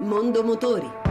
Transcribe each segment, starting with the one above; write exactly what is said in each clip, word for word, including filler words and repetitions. Mondo Motori.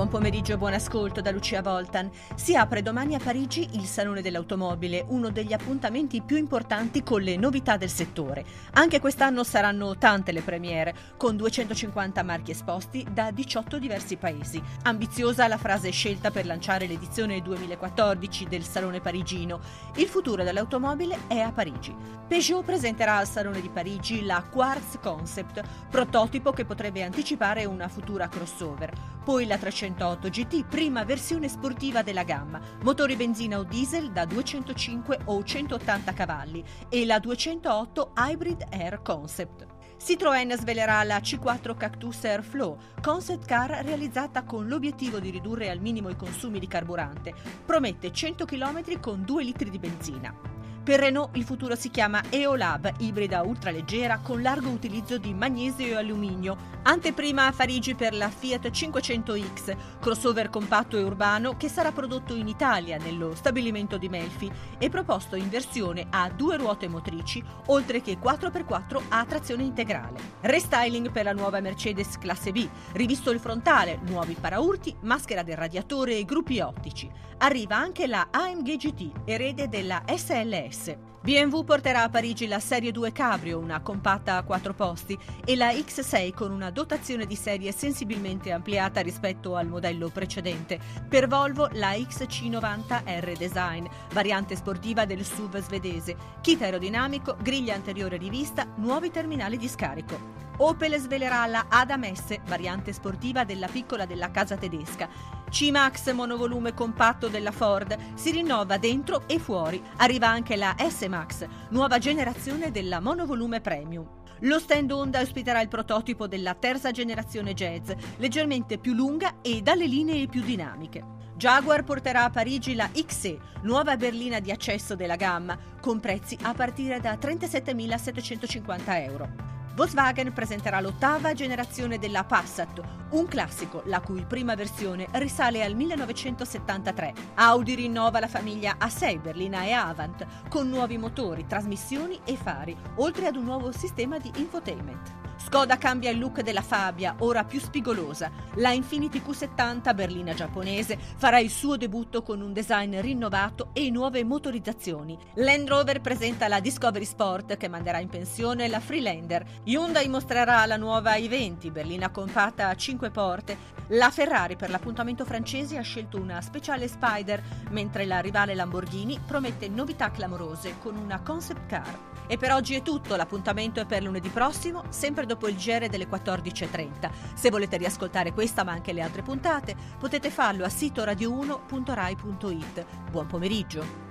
Buon pomeriggio e buon ascolto da Lucia Voltan. Si apre domani a Parigi il Salone dell'Automobile, uno degli appuntamenti più importanti con le novità del settore. Anche quest'anno saranno tante le premiere, con duecentocinquanta marchi esposti da diciotto diversi paesi. Ambiziosa la frase scelta per lanciare l'edizione duemilaquattordici del Salone parigino. Il futuro dell'automobile è a Parigi. Peugeot presenterà al Salone di Parigi la Quartz Concept, prototipo che potrebbe anticipare una futura crossover. Poi la trecentotto G T, prima versione sportiva della gamma, motori benzina o diesel da duecentocinque o centottanta cavalli, e la duecentootto Hybrid Air Concept. Citroën svelerà la C quattro Cactus Airflow, concept car realizzata con l'obiettivo di ridurre al minimo i consumi di carburante. Promette cento chilometri con due litri di benzina. Per Renault il futuro si chiama Eolab, ibrida ultraleggera con largo utilizzo di magnesio e alluminio. Anteprima a Parigi per la Fiat cinquecento X, crossover compatto e urbano che sarà prodotto in Italia nello stabilimento di Melfi e proposto in versione a due ruote motrici, oltre che quattro per quattro a trazione integrale. Restyling per la nuova Mercedes classe B, rivisto il frontale, nuovi paraurti, maschera del radiatore e gruppi ottici. Arriva anche la A M G G T, erede della S L S. B M W porterà a Parigi la Serie due Cabrio, una compatta a quattro posti, e la X sei con una dotazione di serie sensibilmente ampliata rispetto al modello precedente. Per Volvo la X C novanta R Design, variante sportiva del S U V svedese, kit aerodinamico, griglia anteriore rivista, nuovi terminali di scarico. Opel svelerà la Adam S, variante sportiva della piccola della casa tedesca. C-Max, monovolume compatto della Ford, si rinnova dentro e fuori. Arriva anche la S-Max, nuova generazione della monovolume premium. Lo stand Honda ospiterà il prototipo della terza generazione Jazz, leggermente più lunga e dalle linee più dinamiche. Jaguar porterà a Parigi la X C, nuova berlina di accesso della gamma, con prezzi a partire da trentasettemilasettecentocinquanta euro. Volkswagen presenterà l'ottava generazione della Passat, un classico la cui prima versione risale al millenovecentosettantatré. Audi rinnova la famiglia A sei Berlina e Avant con nuovi motori, trasmissioni e fari, oltre ad un nuovo sistema di infotainment. Skoda cambia il look della Fabia, ora più spigolosa. La Infiniti Q settanta berlina giapponese farà il suo debutto con un design rinnovato e nuove motorizzazioni. Land Rover presenta la Discovery Sport che manderà in pensione la Freelander. Hyundai mostrerà la nuova i venti, berlina compatta a cinque porte. La Ferrari per l'appuntamento francese ha scelto una speciale Spider, mentre la rivale Lamborghini promette novità clamorose con una concept car. E per oggi è tutto, l'appuntamento è per lunedì prossimo, sempre dopo il G R delle quattordici e trenta. Se volete riascoltare questa ma anche le altre puntate, potete farlo a sito radio uno punto rai punto it. Buon pomeriggio!